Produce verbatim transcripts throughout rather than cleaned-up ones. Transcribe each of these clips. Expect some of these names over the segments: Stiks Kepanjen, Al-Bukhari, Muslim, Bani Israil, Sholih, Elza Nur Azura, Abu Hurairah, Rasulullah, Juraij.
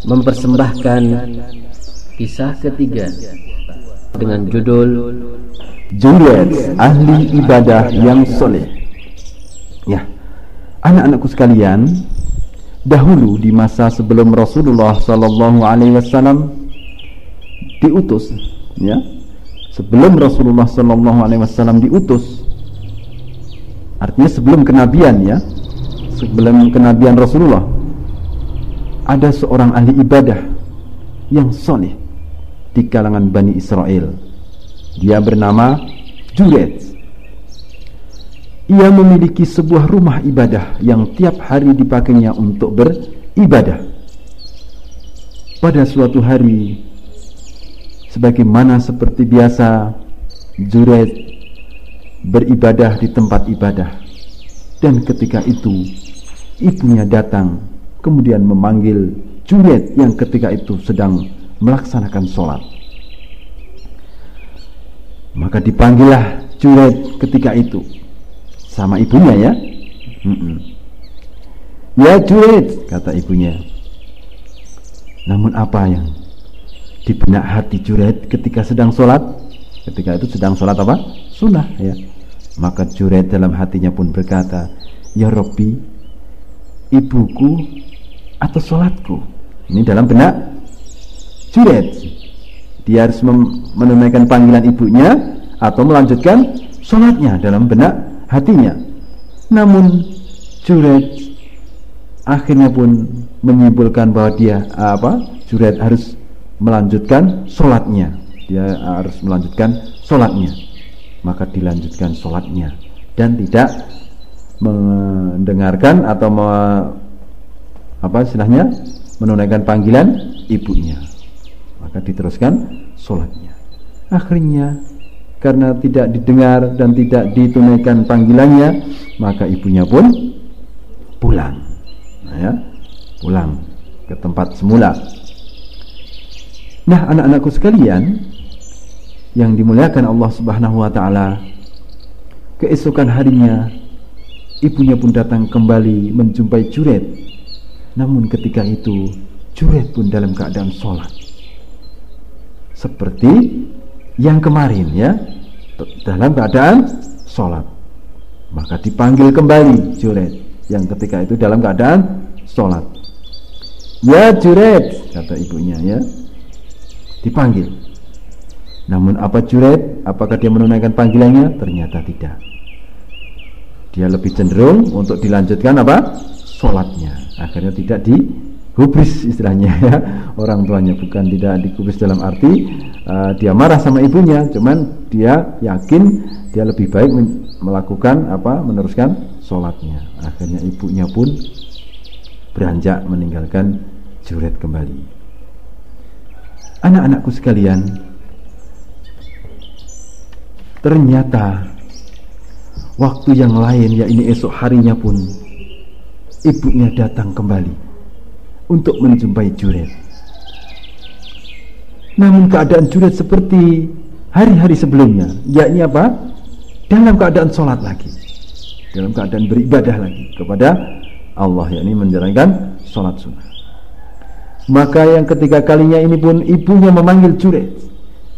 Mempersembahkan kisah ketiga dengan judul Juraij, ahli ibadah yang soleh. Ya, anak-anakku sekalian, dahulu di masa sebelum Rasulullah sallallahu alaihi wasallam diutus, ya, sebelum Rasulullah sallallahu alaihi wasallam diutus, artinya sebelum kenabian, ya, sebelum kenabian Rasulullah, ada seorang ahli ibadah yang soleh di kalangan Bani Israil. Dia bernama Juraij. Ia memiliki sebuah rumah ibadah yang tiap hari dipakainya untuk beribadah. Pada suatu hari, sebagaimana seperti biasa, Juraij beribadah di tempat ibadah. Dan ketika itu, ibunya datang, kemudian memanggil Juraij yang ketika itu sedang melaksanakan sholat. Maka dipanggillah Juraij ketika itu sama ibunya, ya. Mm-mm. Ya Juraij, kata ibunya. Namun apa yang di benak hati Juraij ketika sedang sholat? Ketika itu sedang sholat apa? Sunnah, ya. Maka Juraij dalam hatinya pun berkata, ya Rabbi, ibuku atau sholatku? Ini dalam benak Juraij. Dia harus mem- menunaikan panggilan ibunya atau melanjutkan sholatnya dalam benak hatinya. Namun Juraij akhirnya pun menyimpulkan bahwa dia apa? Juraij harus melanjutkan sholatnya. Dia harus melanjutkan sholatnya. Maka dilanjutkan sholatnya dan tidak mendengarkan atau me, apa istilahnya menunaikan panggilan ibunya. Maka diteruskan sholatnya. Akhirnya karena tidak didengar dan tidak ditunaikan panggilannya, maka ibunya pun pulang, nah, ya, pulang ke tempat semula. Nah, anak-anakku sekalian yang dimuliakan Allah Subhanahu wa taala, keesokan harinya ibunya pun datang kembali menjumpai Juraij. Namun ketika itu Juraij pun dalam keadaan sholat seperti yang kemarin, ya, dalam keadaan sholat. Maka dipanggil kembali Juraij yang ketika itu dalam keadaan sholat. Ya Juraij, kata ibunya, ya. Dipanggil. Namun apa Juraij? Apakah dia menunaikan panggilannya? Ternyata tidak. Dia lebih cenderung untuk dilanjutkan apa? Sholatnya. Akhirnya tidak digubris istilahnya, ya, orang tuanya. Bukan tidak digubris dalam arti uh, dia marah sama ibunya, cuman dia yakin dia lebih baik men- melakukan apa? Meneruskan sholatnya. Akhirnya ibunya pun beranjak meninggalkan Juraij kembali. Anak-anakku sekalian, ternyata waktu yang lain, yakni esok harinya pun ibunya datang kembali untuk menjumpai Juraij. Namun keadaan Juraij seperti hari-hari sebelumnya, yakni apa? Dalam keadaan sholat lagi, dalam keadaan beribadah lagi kepada Allah, yakni menjalankan sholat sunnah. Maka yang ketiga kalinya ini pun ibunya memanggil Juraij.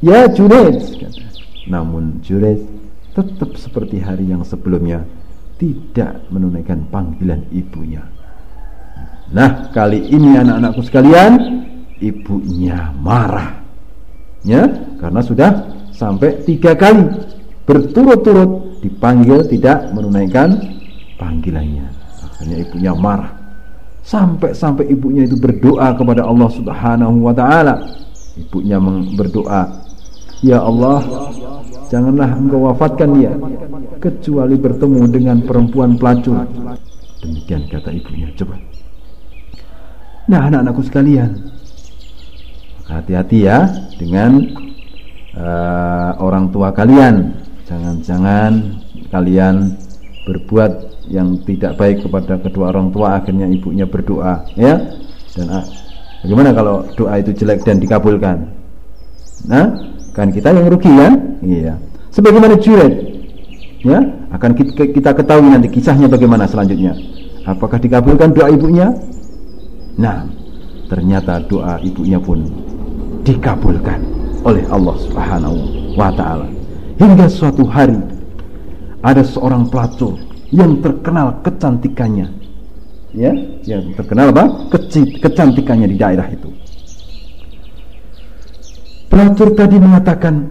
Ya Juraij, kata. Namun Juraij tetap seperti hari yang sebelumnya, tidak menunaikan panggilan ibunya. Nah, kali ini anak-anakku sekalian, ibunya marah, ya, karena sudah sampai tiga kali berturut-turut dipanggil tidak menunaikan panggilannya. Akhirnya ibunya marah. Sampai-sampai ibunya itu berdoa kepada Allah Subhanahu wa taala. Ibunya berdoa, ya Allah, janganlah engkau wafatkan dia kecuali bertemu dengan perempuan pelacur. Demikian kata ibunya. Coba. Nah, anak-anakku sekalian, hati-hati ya dengan uh, orang tua kalian. Jangan-jangan kalian berbuat yang tidak baik kepada kedua orang tua, akhirnya ibunya berdoa, ya. Dan uh, bagaimana kalau doa itu jelek dan dikabulkan? Nah, kan kita yang rugi ya. Iya. Sebagaimana Juraij, ya, akan kita ketahui nanti kisahnya bagaimana selanjutnya. Apakah dikabulkan doa ibunya? Nah, ternyata doa ibunya pun dikabulkan oleh Allah Subhanahu wa taala. Hingga suatu hari ada seorang pelacur yang terkenal kecantikannya. Ya, yang terkenal apa? Keci- kecantikannya di daerah itu. Pelacur tadi mengatakan,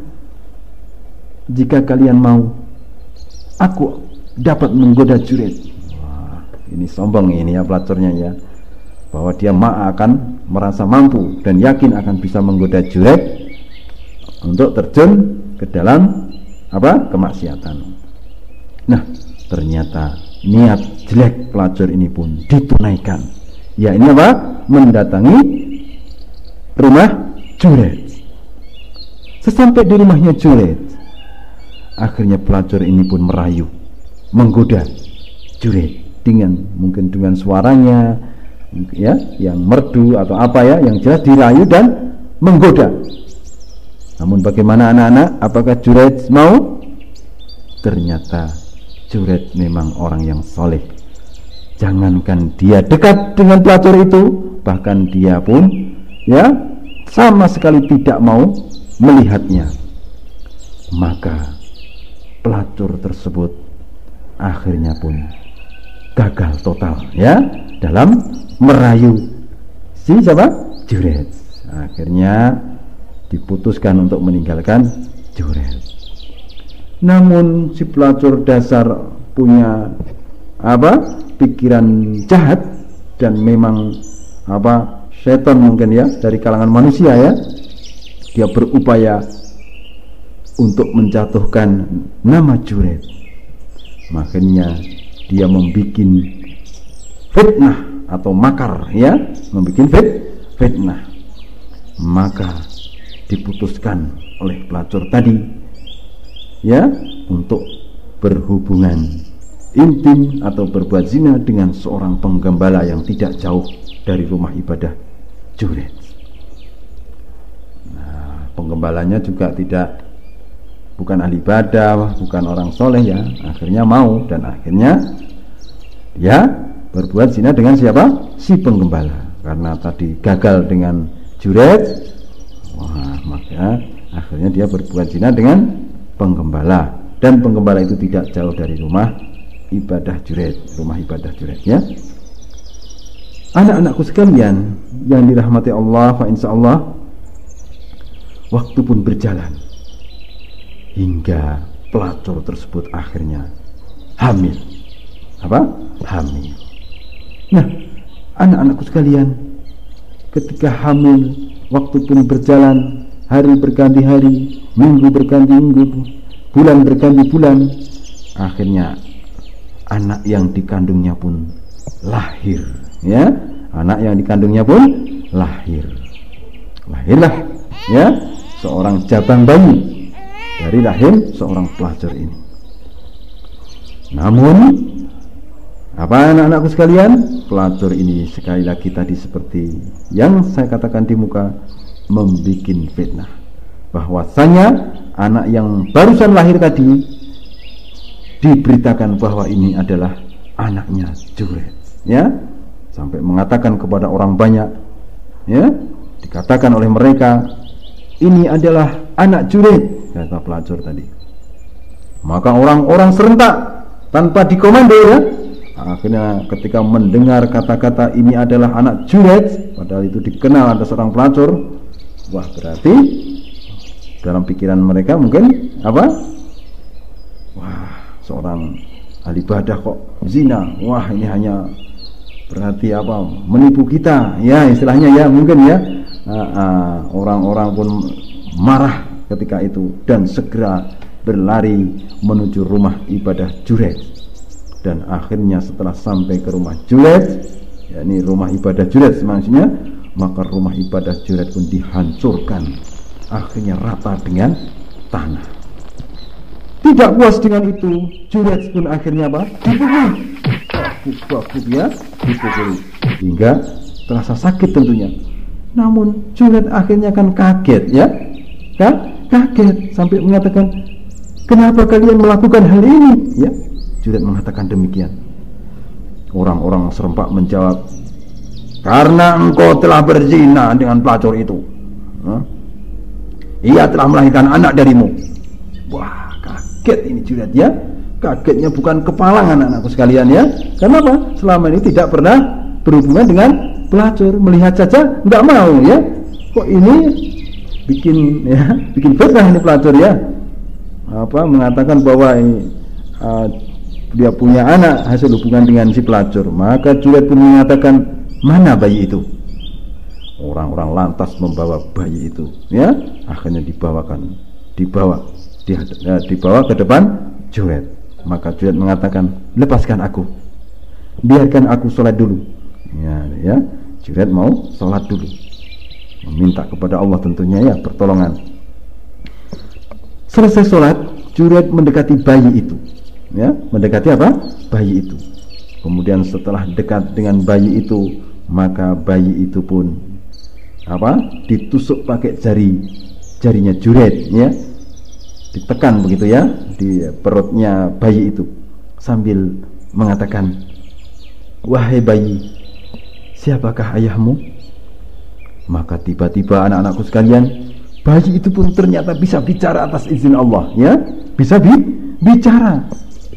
"Jika kalian mau, aku dapat menggoda Juraij." Wah, ini sombong ini ya pelacurnya ya, bahwa dia mak akan merasa mampu dan yakin akan bisa menggoda Juraij untuk terjun ke dalam apa kemaksiatan. Nah, ternyata niat jelek pelacur ini pun ditunaikan. Ya, ini apa? Mendatangi rumah Juraij. Sesampai di rumahnya Juraij, akhirnya pelacur ini pun merayu, menggoda Juraij dengan mungkin dengan suaranya, ya, yang merdu atau apa ya, yang jelas dirayu dan menggoda. Namun bagaimana anak-anak? Apakah Juraij mau? Ternyata Juraij memang orang yang soleh. Jangankan dia dekat dengan pelacur itu, bahkan dia pun ya sama sekali tidak mau melihatnya. Maka pelacur tersebut akhirnya pun gagal total ya dalam merayu si siapa? Juraij. Akhirnya diputuskan untuk meninggalkan Juraij. Namun si pelacur dasar punya apa? Pikiran jahat dan memang apa? Setan mungkin ya, dari kalangan manusia ya. Dia berupaya untuk menjatuhkan nama Juraij. Makanya dia membikin fitnah atau makar ya, membikin fit, fitnah. Maka diputuskan oleh pelacur tadi ya untuk berhubungan intim atau berbuat zina dengan seorang penggembala yang tidak jauh dari rumah ibadah Juraij. Nah, penggembalanya juga tidak bukan ahli ibadah, bukan orang soleh ya. Akhirnya mau dan akhirnya ya berbuat zina dengan siapa? Si penggembala. Karena tadi gagal dengan Juraij, wah maka akhirnya dia berbuat zina dengan penggembala. Dan penggembala itu tidak jauh dari rumah ibadah Juraij, rumah ibadah Juraij ya. Anak-anakku sekalian yang dirahmati Allah, fa insyaallah waktu pun berjalan hingga pelacur tersebut akhirnya hamil. Apa? Hamil. Nah, anak-anakku sekalian, ketika hamil, waktu pun berjalan, hari berganti hari, minggu berganti minggu, bulan berganti bulan, akhirnya anak yang dikandungnya pun lahir, ya. Anak yang dikandungnya pun lahir. Lahirlah ya seorang jabang bayi dari rahim seorang pelacur ini. Namun apa anak-anakku sekalian, pelacur ini sekali lagi tadi seperti yang saya katakan di muka, membikin fitnah bahwasanya anak yang barusan lahir tadi diberitakan bahwa ini adalah anaknya Juraij ya, sampai mengatakan kepada orang banyak ya, dikatakan oleh mereka ini adalah anak Juraij, kata pelacur tadi. Maka orang-orang serentak tanpa dikomando ya, akhirnya ketika mendengar kata-kata ini adalah anak Juraij, padahal itu dikenal ada seorang pelacur, wah berarti dalam pikiran mereka mungkin apa? Wah, seorang ahli ibadah kok zina, wah ini hanya berarti apa? Menipu kita ya istilahnya ya mungkin ya. Uh, orang-orang pun marah ketika itu dan segera berlari menuju rumah ibadah Juraij. Dan akhirnya setelah sampai ke rumah Juraij, yakni rumah ibadah Juraij maksudnya, maka rumah ibadah Juraij pun dihancurkan, akhirnya rata dengan tanah. Tidak puas dengan itu, Juraij pun akhirnya apa? Dipukul. Bakuk-bakuk ya, dipukul hingga terasa sakit tentunya. Namun Juraij akhirnya kan kaget ya, kan kaget sampai mengatakan, kenapa kalian melakukan hal ini? Ya, Juraij mengatakan demikian. Orang-orang serempak menjawab, karena engkau telah berzina dengan pelacur itu. Hah? Ia telah melahirkan anak darimu. Wah, kaget ini Juraij ya. Kagetnya bukan kepala anak-anakku sekalian ya. Karena apa? Selama ini tidak pernah berhubungan dengan pelacur, melihat saja tidak mau ya. Kok ini bikin ya, bikin betah ini pelacur ya. Apa mengatakan bahwa ini, uh, dia punya anak hasil hubungan dengan si pelacur. Maka Juraij pun mengatakan, mana bayi itu? Orang-orang lantas membawa bayi itu ya, akhirnya dibawakan dibawa di, ya, dibawa ke depan Juraij. Maka Juraij mengatakan, lepaskan aku, biarkan aku sholat dulu ya, ya. Juraij mau sholat dulu, meminta kepada Allah tentunya ya pertolongan. Selesai sholat, Juraij mendekati bayi itu ya, mendekati apa? Bayi itu. Kemudian setelah dekat dengan bayi itu, maka bayi itu pun apa? Ditusuk pakai jari, jarinya Juraij ya. Ditekan begitu ya di perutnya bayi itu sambil mengatakan, "Wahai bayi, siapakah ayahmu?" Maka tiba-tiba anak-anakku sekalian, bayi itu pun ternyata bisa bicara atas izin Allah ya, bisa bi- bicara.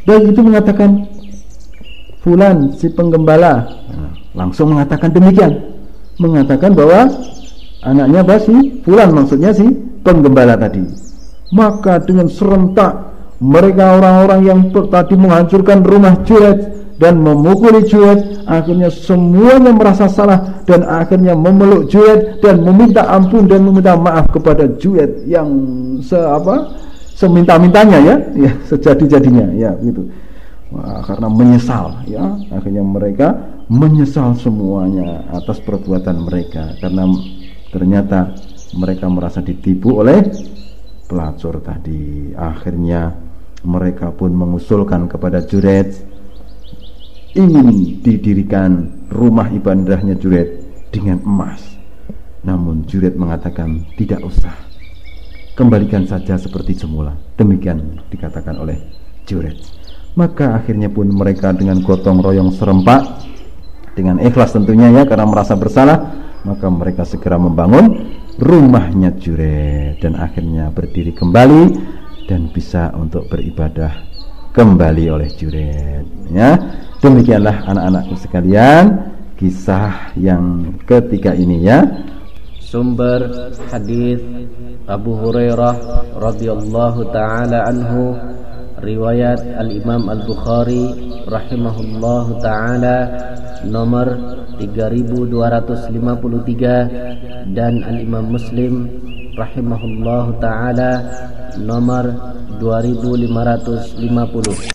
Bayi itu mengatakan, "Fulan si penggembala." Nah, langsung mengatakan demikian, mengatakan bahwa anaknya apa sih? Fulan maksudnya si penggembala tadi. Maka dengan serentak mereka orang-orang yang tadi menghancurkan rumah Juraij dan memukuli Juraij, akhirnya semuanya merasa salah dan akhirnya memeluk Juraij dan meminta ampun dan meminta maaf kepada Juraij yang se apa? seminta-mintanya ya, ya sejadi-jadinya ya gitu. Wah, karena menyesal ya, akhirnya mereka menyesal semuanya atas perbuatan mereka, karena ternyata mereka merasa ditipu oleh pelacur tadi. Akhirnya mereka pun mengusulkan kepada Juraij, ingin didirikan rumah ibadahnya Juraij dengan emas. Namun Juraij mengatakan, tidak usah, kembalikan saja seperti semula. Demikian dikatakan oleh Juraij. Maka akhirnya pun mereka dengan gotong royong serempak, dengan ikhlas tentunya ya, karena merasa bersalah, maka mereka segera membangun rumahnya Juraij dan akhirnya berdiri kembali dan bisa untuk beribadah kembali oleh Juraij ya. Demikianlah anak-anakku sekalian kisah yang ketiga ini ya. Sumber hadis Abu Hurairah radhiyallahu taala anhu, riwayat Al-Imam Al-Bukhari rahimahullahu ta'ala, nomor tiga ribu dua ratus lima puluh tiga, dan Al-Imam Muslim rahimahullahu ta'ala nomor dua ribu lima ratus lima puluh.